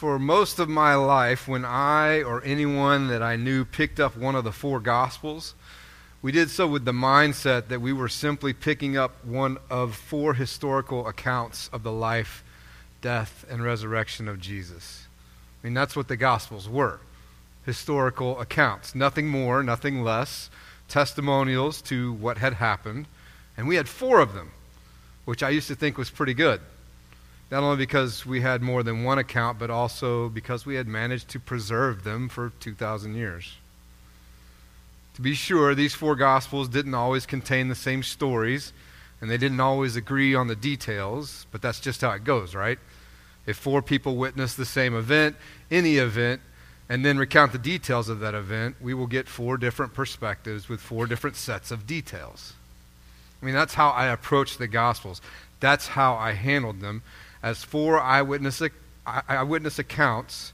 For most of my life, when I or anyone that I knew picked up one of the four Gospels, we did so with the mindset that we were simply picking up one of four historical accounts of the life, death, and resurrection of Jesus. I mean, that's what the Gospels were, historical accounts, nothing more, nothing less, testimonials to what had happened. And we had four of them, which I used to think was pretty good. Not only because we had more than one account, but also because we had managed to preserve them for 2,000 years. To be sure, these four Gospels didn't always contain the same stories, and they didn't always agree on the details, but that's just how it goes, right? If four people witness the same event, any event, and then recount the details of that event, we will get four different perspectives with four different sets of details. I mean, that's how I approached the Gospels. That's how I handled them, as four eyewitness accounts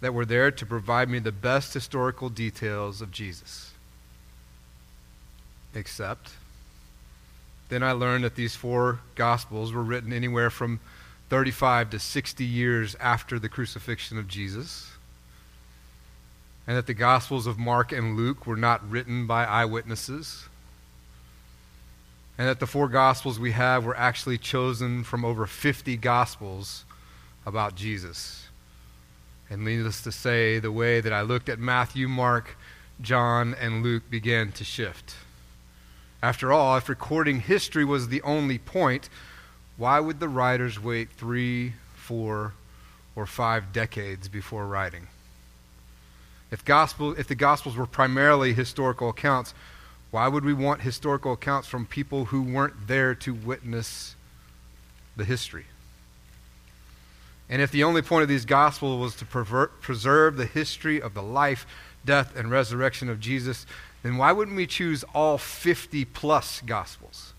that were there to provide me the best historical details of Jesus. Except, then I learned that these four Gospels were written anywhere from 35 to 60 years after the crucifixion of Jesus, and that the Gospels of Mark and Luke were not written by eyewitnesses, and that the four Gospels we have were actually chosen from over 50 Gospels about Jesus. And needless to say, the way that I looked at Matthew, Mark, John, and Luke began to shift. After all, if recording history was the only point, why would the writers wait 3, 4, or 5 decades before writing? If the Gospels were primarily historical accounts, why would we want historical accounts from people who weren't there to witness the history? And if the only point of these Gospels was to preserve the history of the life, death, and resurrection of Jesus, then why wouldn't we choose all 50-plus Gospels?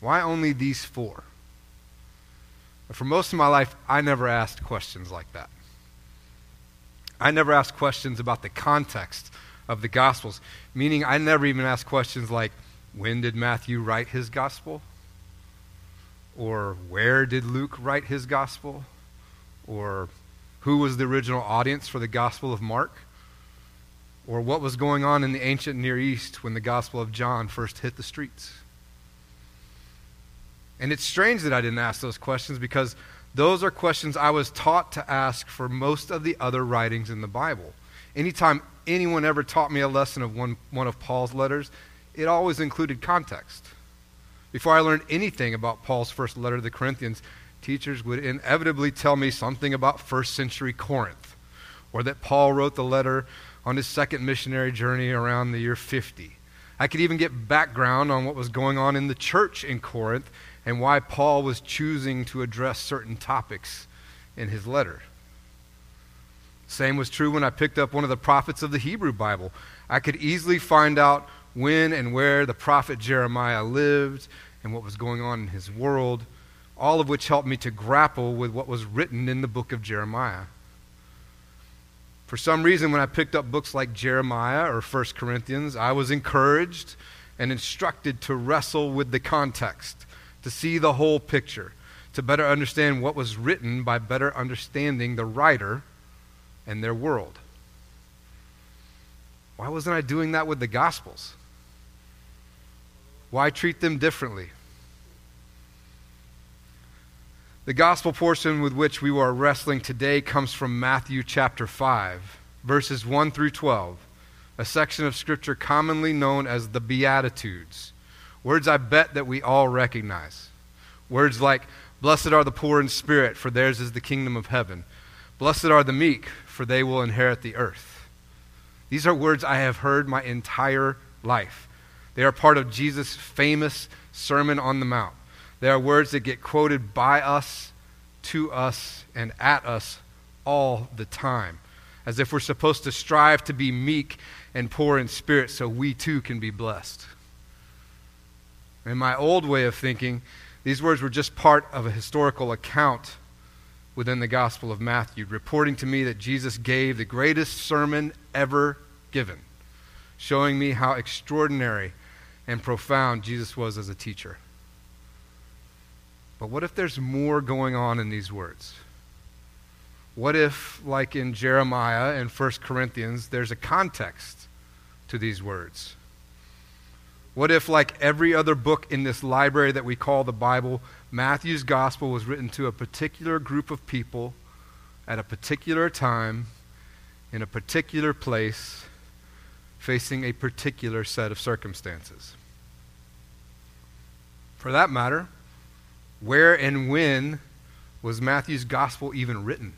Why only these four? For most of my life, I never asked questions like that. I never asked questions about the context of the Gospels, meaning I never even ask questions like, when did Matthew write his Gospel? Or where did Luke write his Gospel? Or who was the original audience for the Gospel of Mark? Or what was going on in the ancient Near East when the Gospel of John first hit the streets? And it's strange that I didn't ask those questions, because those are questions I was taught to ask for most of the other writings in the Bible. Anytime anyone ever taught me a lesson of one of Paul's letters, it always included context. Before I learned anything about Paul's first letter to the Corinthians, teachers would inevitably tell me something about first century Corinth, or that Paul wrote the letter on his second missionary journey around the year 50. I could even get background on what was going on in the church in Corinth and why Paul was choosing to address certain topics in his letter. Same was true when I picked up one of the prophets of the Hebrew Bible. I could easily find out when and where the prophet Jeremiah lived and what was going on in his world, all of which helped me to grapple with what was written in the book of Jeremiah. For some reason, when I picked up books like Jeremiah or 1 Corinthians, I was encouraged and instructed to wrestle with the context, to see the whole picture, to better understand what was written by better understanding the writer and their world. Why wasn't I doing that with the Gospels? Why treat them differently? The Gospel portion with which we are wrestling today comes from Matthew chapter 5, verses 1 through 12, a section of Scripture commonly known as the Beatitudes, words I bet that we all recognize. Words like, "Blessed are the poor in spirit, for theirs is the kingdom of heaven. Blessed are the meek, for they will inherit the earth." These are words I have heard my entire life. They are part of Jesus' famous Sermon on the Mount. They are words that get quoted by us, to us, and at us all the time, as if we're supposed to strive to be meek and poor in spirit so we too can be blessed. In my old way of thinking, these words were just part of a historical account within the Gospel of Matthew, reporting to me that Jesus gave the greatest sermon ever given, showing me how extraordinary and profound Jesus was as a teacher. But what if there's more going on in these words? What if, like in Jeremiah and 1 Corinthians, there's a context to these words? What if, like every other book in this library that we call the Bible, Matthew's gospel was written to a particular group of people at a particular time, in a particular place, facing a particular set of circumstances? For that matter, where and when was Matthew's gospel even written?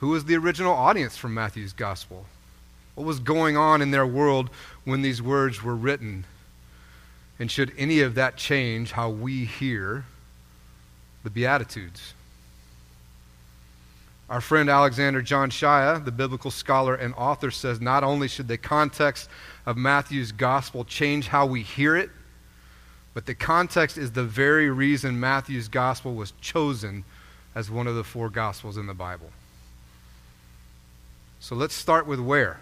Who was the original audience for Matthew's gospel? What was going on in their world when these words were written? And should any of that change how we hear the Beatitudes? Our friend Alexander John Shia, the biblical scholar and author, says not only should the context of Matthew's gospel change how we hear it, but the context is the very reason Matthew's gospel was chosen as one of the four gospels in the Bible. So let's start with where.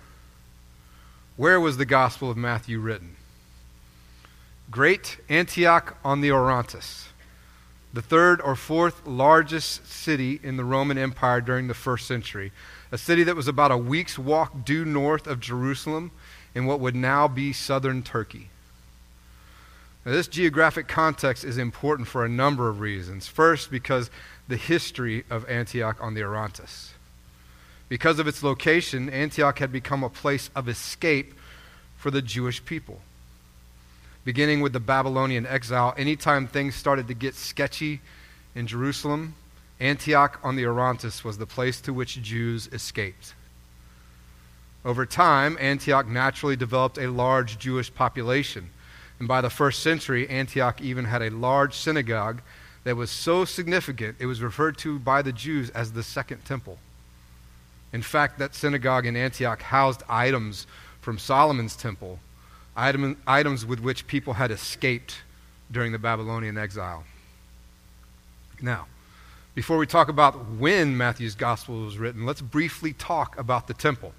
Where was the Gospel of Matthew written? Great Antioch on the Orontes, the third or fourth largest city in the Roman Empire during the first century, a city that was about a week's walk due north of Jerusalem in what would now be southern Turkey. Now, this geographic context is important for a number of reasons. First, because the history of Antioch on the Orontes. Because of its location, Antioch had become a place of escape for the Jewish people. Beginning with the Babylonian exile, anytime things started to get sketchy in Jerusalem, Antioch on the Orontes was the place to which Jews escaped. Over time, Antioch naturally developed a large Jewish population. And by the first century, Antioch even had a large synagogue that was so significant it was referred to by the Jews as the Second Temple. In fact, that synagogue in Antioch housed items from Solomon's Temple, items with which people had escaped during the Babylonian exile. Now, before we talk about when Matthew's gospel was written, let's briefly talk about the temple.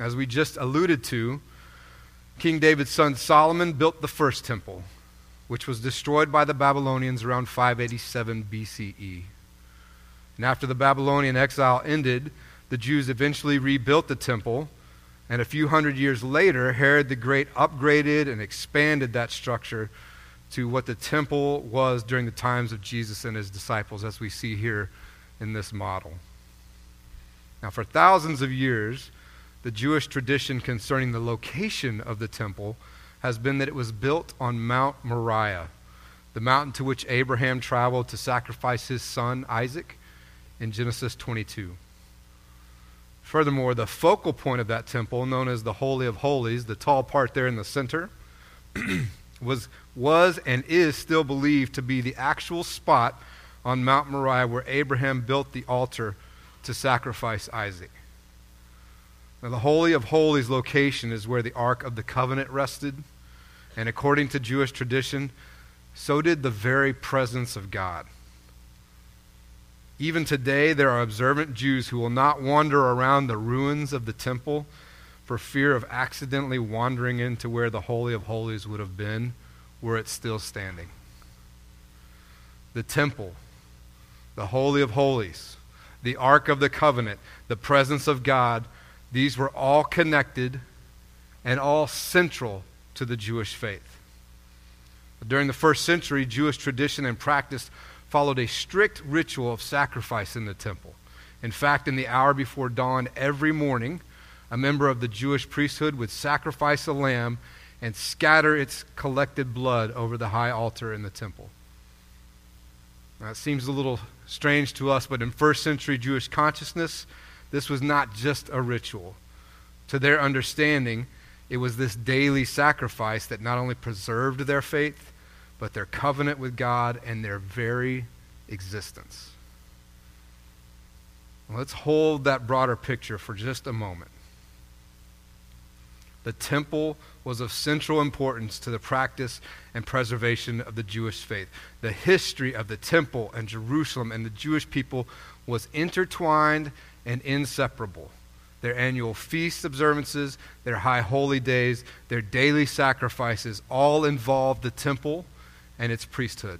As we just alluded to, King David's son Solomon built the first temple, which was destroyed by the Babylonians around 587 BCE. And after the Babylonian exile ended, the Jews eventually rebuilt the temple, and a few hundred years later, Herod the Great upgraded and expanded that structure to what the temple was during the times of Jesus and his disciples, as we see here in this model. Now, for thousands of years, the Jewish tradition concerning the location of the temple has been that it was built on Mount Moriah, the mountain to which Abraham traveled to sacrifice his son Isaac in Genesis 22. Furthermore, the focal point of that temple, known as the Holy of Holies, the tall part there in the center, was and is still believed to be the actual spot on Mount Moriah where Abraham built the altar to sacrifice Isaac. Now, the Holy of Holies location is where the Ark of the Covenant rested, and according to Jewish tradition, so did the very presence of God. Even today, there are observant Jews who will not wander around the ruins of the temple for fear of accidentally wandering into where the Holy of Holies would have been, were it still standing. The temple, the Holy of Holies, the Ark of the Covenant, the presence of God, these were all connected and all central to the Jewish faith. But during the first century, Jewish tradition and practice followed a strict ritual of sacrifice in the temple. In fact, in the hour before dawn every morning, a member of the Jewish priesthood would sacrifice a lamb and scatter its collected blood over the high altar in the temple. Now, it seems a little strange to us, but in first century Jewish consciousness, this was not just a ritual. To their understanding, it was this daily sacrifice that not only preserved their faith, but their covenant with God and their very existence. Let's hold that broader picture for just a moment. The temple was of central importance to the practice and preservation of the Jewish faith. The history of the temple and Jerusalem and the Jewish people was intertwined and inseparable. Their annual feast observances, their high holy days, their daily sacrifices all involved the temple and its priesthood.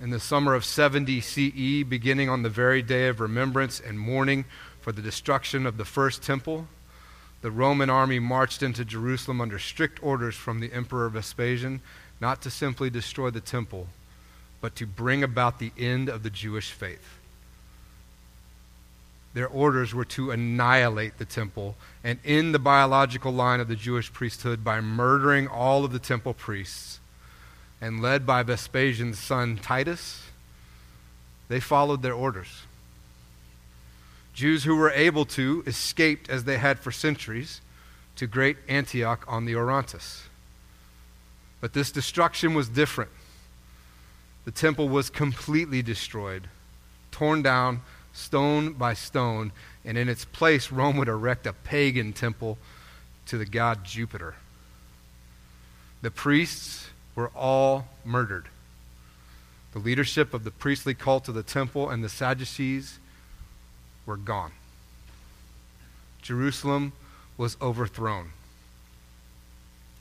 in the summer of 70 CE, beginning on the very day of remembrance and mourning for the destruction of the first temple, the Roman army marched into Jerusalem under strict orders from the Emperor Vespasian, not to simply destroy the temple, but to bring about the end of the Jewish faith. Their orders were to annihilate the temple and end the biological line of the Jewish priesthood by murdering all of the temple priests. And led by Vespasian's son Titus, they followed their orders. Jews who were able to escaped, as they had for centuries, to great Antioch on the Orontes. But this destruction was different. The temple was completely destroyed, torn down, stone by stone, and in its place, Rome would erect a pagan temple to the god Jupiter. The priests were all murdered. The leadership of the priestly cult of the temple and the Sadducees were gone. Jerusalem was overthrown,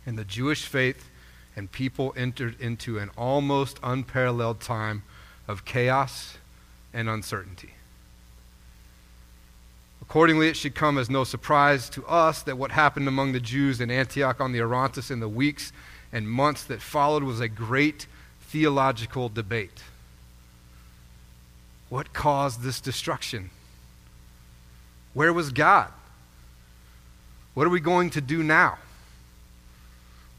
and the Jewish faith and people entered into an almost unparalleled time of chaos and uncertainty. Accordingly, it should come as no surprise to us that what happened among the Jews in Antioch on the Orontes in the weeks and months that followed was a great theological debate. What caused this destruction? Where was God? What are we going to do now?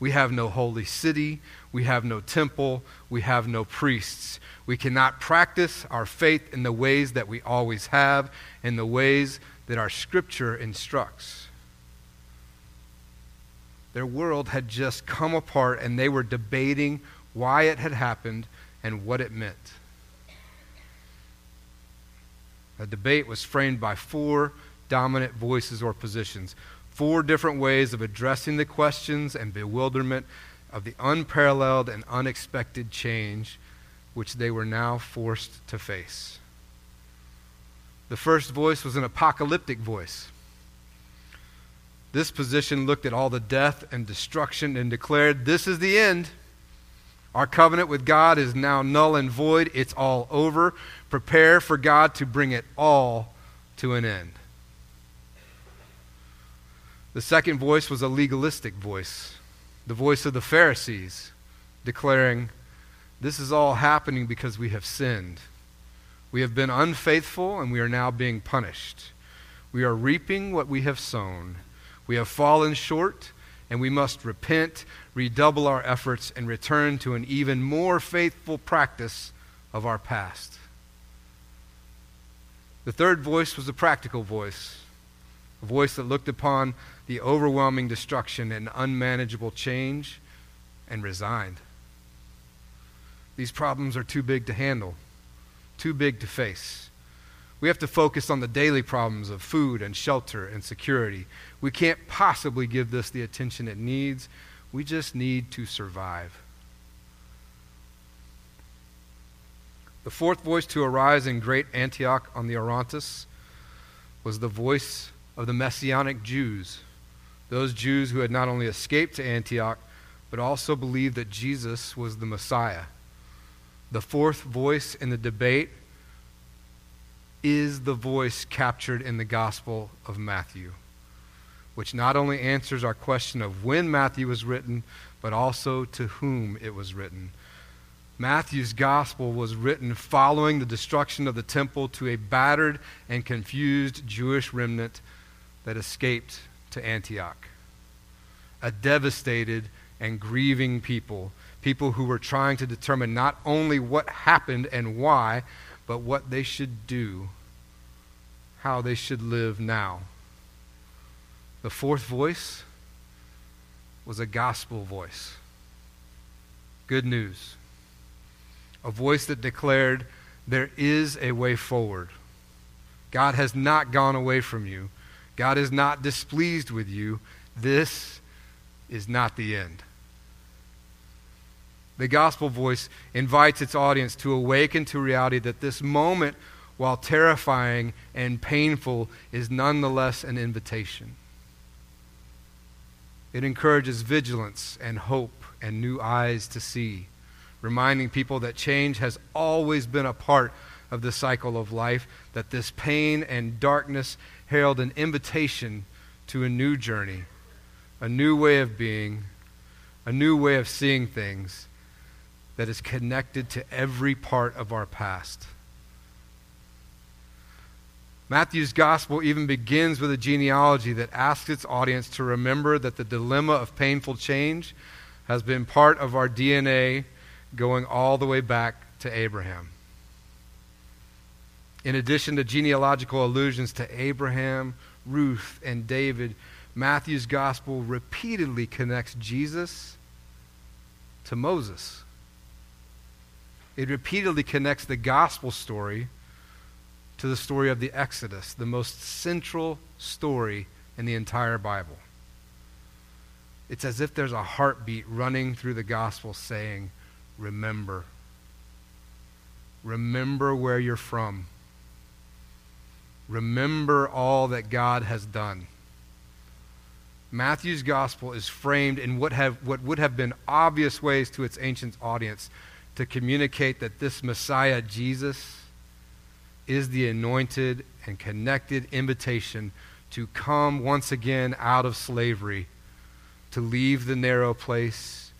We have no holy city. We have no temple. We have no priests. We cannot practice our faith in the ways that we always have, in the ways that our scripture instructs. Their world had just come apart, and they were debating why it had happened and what it meant. The debate was framed by four dominant voices or positions, four different ways of addressing the questions and bewilderment of the unparalleled and unexpected change which they were now forced to face. The first voice was an apocalyptic voice. This position looked at all the death and destruction and declared, "This is the end. Our covenant with God is now null and void. It's all over. Prepare for God to bring it all to an end." The second voice was a legalistic voice, the voice of the Pharisees, declaring, "This is all happening because we have sinned. We have been unfaithful, and we are now being punished. We are reaping what we have sown. We have fallen short, and we must repent, redouble our efforts, and return to an even more faithful practice of our past." The third voice was a practical voice, a voice that looked upon the overwhelming destruction and unmanageable change and resigned. These problems are too big to handle, too big to face. We have to focus on the daily problems of food and shelter and security. We can't possibly give this the attention it needs. We just need to survive. The fourth voice to arise in great Antioch on the Orontes was the voice of the Messianic Jews, those Jews who had not only escaped to Antioch, but also believed that Jesus was the Messiah. The fourth voice in the debate is the voice captured in the Gospel of Matthew, which not only answers our question of when Matthew was written, but also to whom it was written. Matthew's Gospel was written following the destruction of the temple to a battered and confused Jewish remnant that escaped to Antioch, a devastated and grieving people who were trying to determine not only what happened and why, but what they should do, how they should live now. The fourth voice was a gospel voice, good news, a voice that declared, there is a way forward. God has not gone away from you. God is not displeased with you. This is not the end. The gospel voice invites its audience to awaken to reality that this moment, while terrifying and painful, is nonetheless an invitation. It encourages vigilance and hope and new eyes to see, reminding people that change has always been a part of the cycle of life, that this pain and darkness herald an invitation to a new journey, a new way of being, a new way of seeing things that is connected to every part of our past. Matthew's gospel even begins with a genealogy that asks its audience to remember that the dilemma of painful change has been part of our DNA going all the way back to Abraham. In addition to genealogical allusions to Abraham, Ruth, and David, Matthew's gospel repeatedly connects Jesus to Moses. It repeatedly connects the gospel story to the story of the Exodus, the most central story in the entire Bible. It's as if there's a heartbeat running through the gospel saying, remember. Remember where you're from. Remember all that God has done. Matthew's gospel is framed in what would have been obvious ways to its ancient audience to communicate that this Messiah, Jesus, is the anointed and connected invitation to come once again out of slavery, to leave the narrow place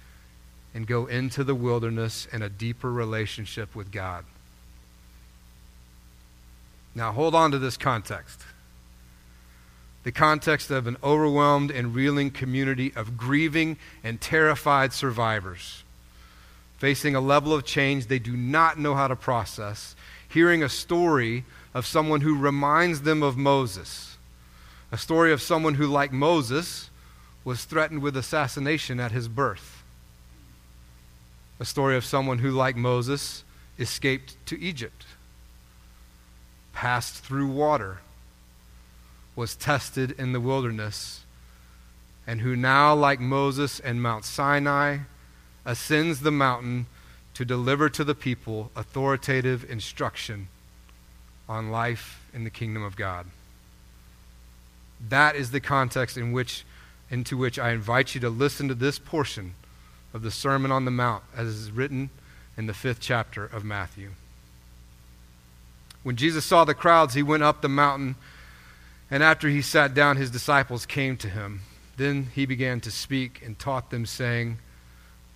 and go into the wilderness and a deeper relationship with God. Now hold on to this context. The context of an overwhelmed and reeling community of grieving and terrified survivors, facing a level of change they do not know how to process, hearing a story of someone who reminds them of Moses, a story of someone who, like Moses, was threatened with assassination at his birth, a story of someone who, like Moses, escaped to Egypt, passed through water, was tested in the wilderness, and who now, like Moses and Mount Sinai, ascends the mountain to deliver to the people authoritative instruction on life in the kingdom of God. That is the context into which I invite you to listen to this portion of the Sermon on the Mount as is written in the 5th chapter of Matthew. When Jesus saw the crowds, he went up the mountain, and after he sat down, his disciples came to him. Then he began to speak and taught them, saying,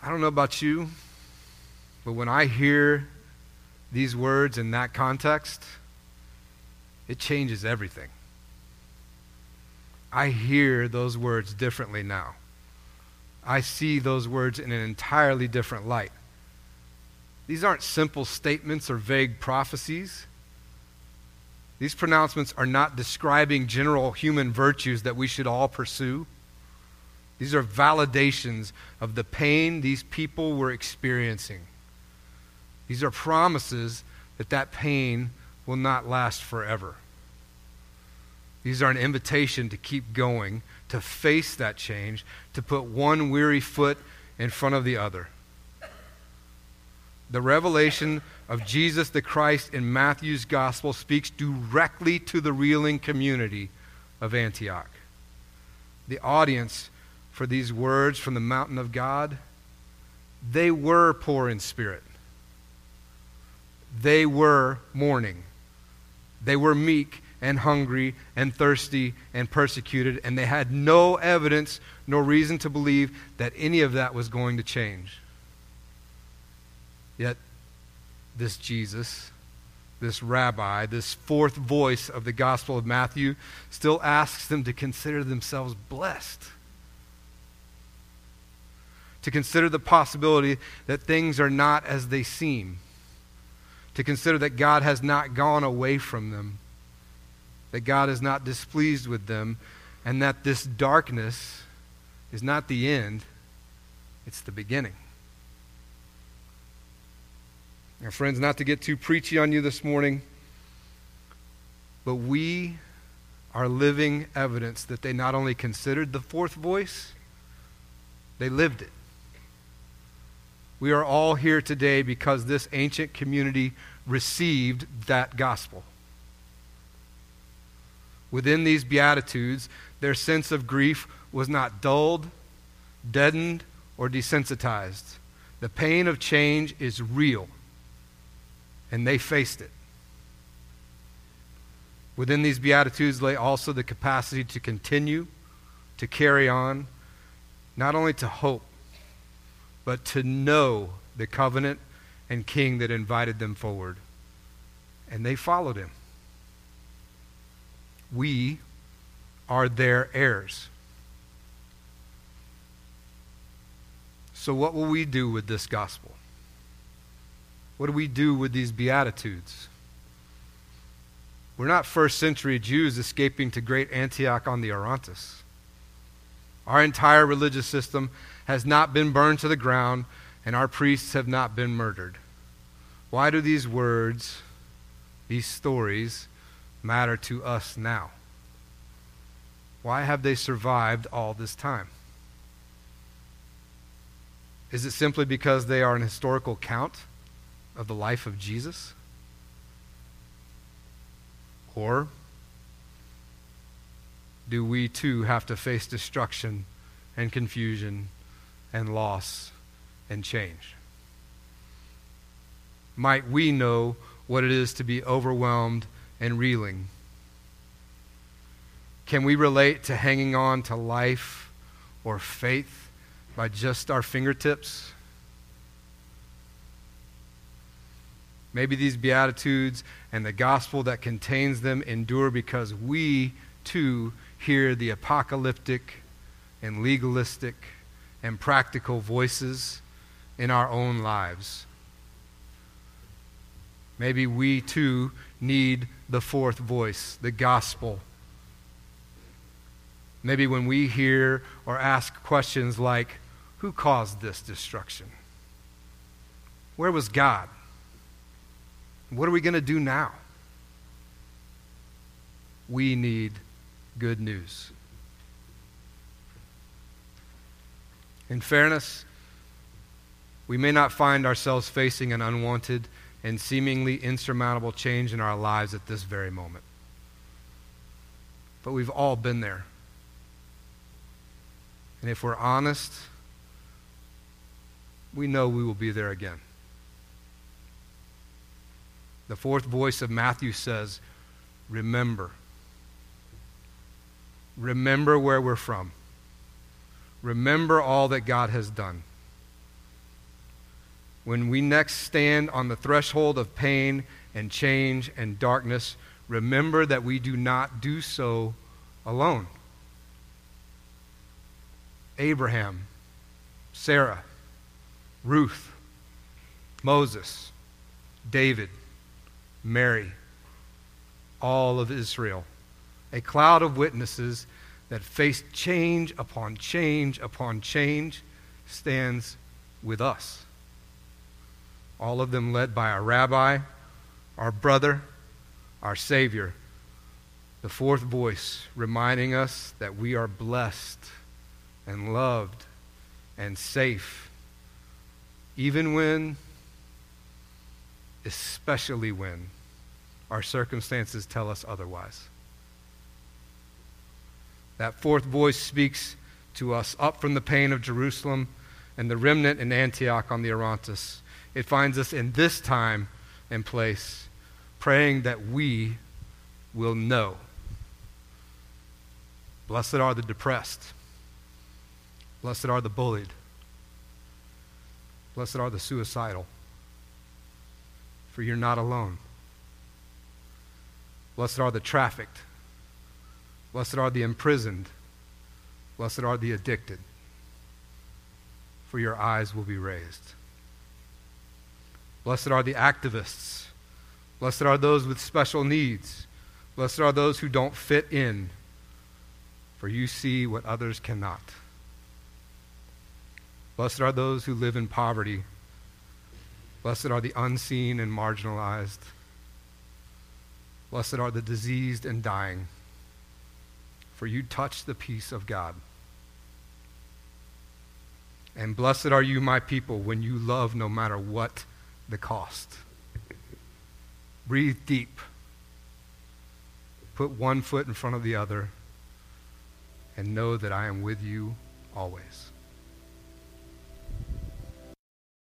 I don't know about you, but when I hear these words in that context, it changes everything. I hear those words differently now. I see those words in an entirely different light. These aren't simple statements or vague prophecies. These pronouncements are not describing general human virtues that we should all pursue. These are validations of the pain these people were experiencing. These are promises that pain will not last forever. These are an invitation to keep going, to face that change, to put one weary foot in front of the other. The revelation of Jesus the Christ in Matthew's gospel speaks directly to the reeling community of Antioch. The audience for these words from the mountain of God, they were poor in spirit. They were mourning. They were meek, and hungry and thirsty and persecuted, and they had no evidence, no reason to believe that any of that was going to change. Yet, this Jesus, this rabbi, this fourth voice of the Gospel of Matthew, still asks them to consider themselves blessed, to consider the possibility that things are not as they seem, to consider that God has not gone away from them, that God is not displeased with them, and that this darkness is not the end, it's the beginning. Now, friends, not to get too preachy on you this morning, but we are living evidence that they not only considered the fourth voice, they lived it. We are all here today because this ancient community received that gospel. Within these Beatitudes, their sense of grief was not dulled, deadened, or desensitized. The pain of change is real, and they faced it. Within these Beatitudes lay also the capacity to continue, to carry on, not only to hope, but to know the covenant and king that invited them forward. And they followed him. We are their heirs. So what will we do with this gospel? What do we do with these Beatitudes? We're not first century Jews escaping to great Antioch on the Orontes. Our entire religious system has not been burned to the ground, and our priests have not been murdered. Why do these words, these stories, matter to us now? Why have they survived all this time? Is it simply because they are an historical account of the life of Jesus? Or do we too have to face destruction and confusion and loss and change? Might we know what it is to be overwhelmed and reeling? Can we relate to hanging on to life or faith by just our fingertips? Maybe these Beatitudes and the gospel that contains them endure because we too hear the apocalyptic and legalistic and practical voices in our own lives. Maybe we too need the fourth voice, the gospel. Maybe when we hear or ask questions like, who caused this destruction? Where was God? What are we going to do now? We need good news. In fairness, we may not find ourselves facing an unwanted and seemingly insurmountable change in our lives at this very moment. But we've all been there. And if we're honest, we know we will be there again. The fourth voice of Matthew says, remember. Remember where we're from. Remember all that God has done. When we next stand on the threshold of pain and change and darkness, remember that we do not do so alone. Abraham, Sarah, Ruth, Moses, David, Mary, all of Israel, a cloud of witnesses that faced change upon change upon change, stands with us. All of them led by our rabbi, our brother, our Savior, the fourth voice reminding us that we are blessed and loved and safe, even when, especially when, our circumstances tell us otherwise. That fourth voice speaks to us up from the pain of Jerusalem and the remnant in Antioch on the Orontes. It finds us in this time and place, praying that we will know. Blessed are the depressed. Blessed are the bullied. Blessed are the suicidal, for you're not alone. Blessed are the trafficked. Blessed are the imprisoned. Blessed are the addicted, for your eyes will be raised. Blessed are the activists. Blessed are those with special needs. Blessed are those who don't fit in, for you see what others cannot. Blessed are those who live in poverty. Blessed are the unseen and marginalized. Blessed are the diseased and dying, for you touch the peace of God. And blessed are you, my people, when you love no matter what the cost. Breathe deep. Put one foot in front of the other, and know that I am with you always.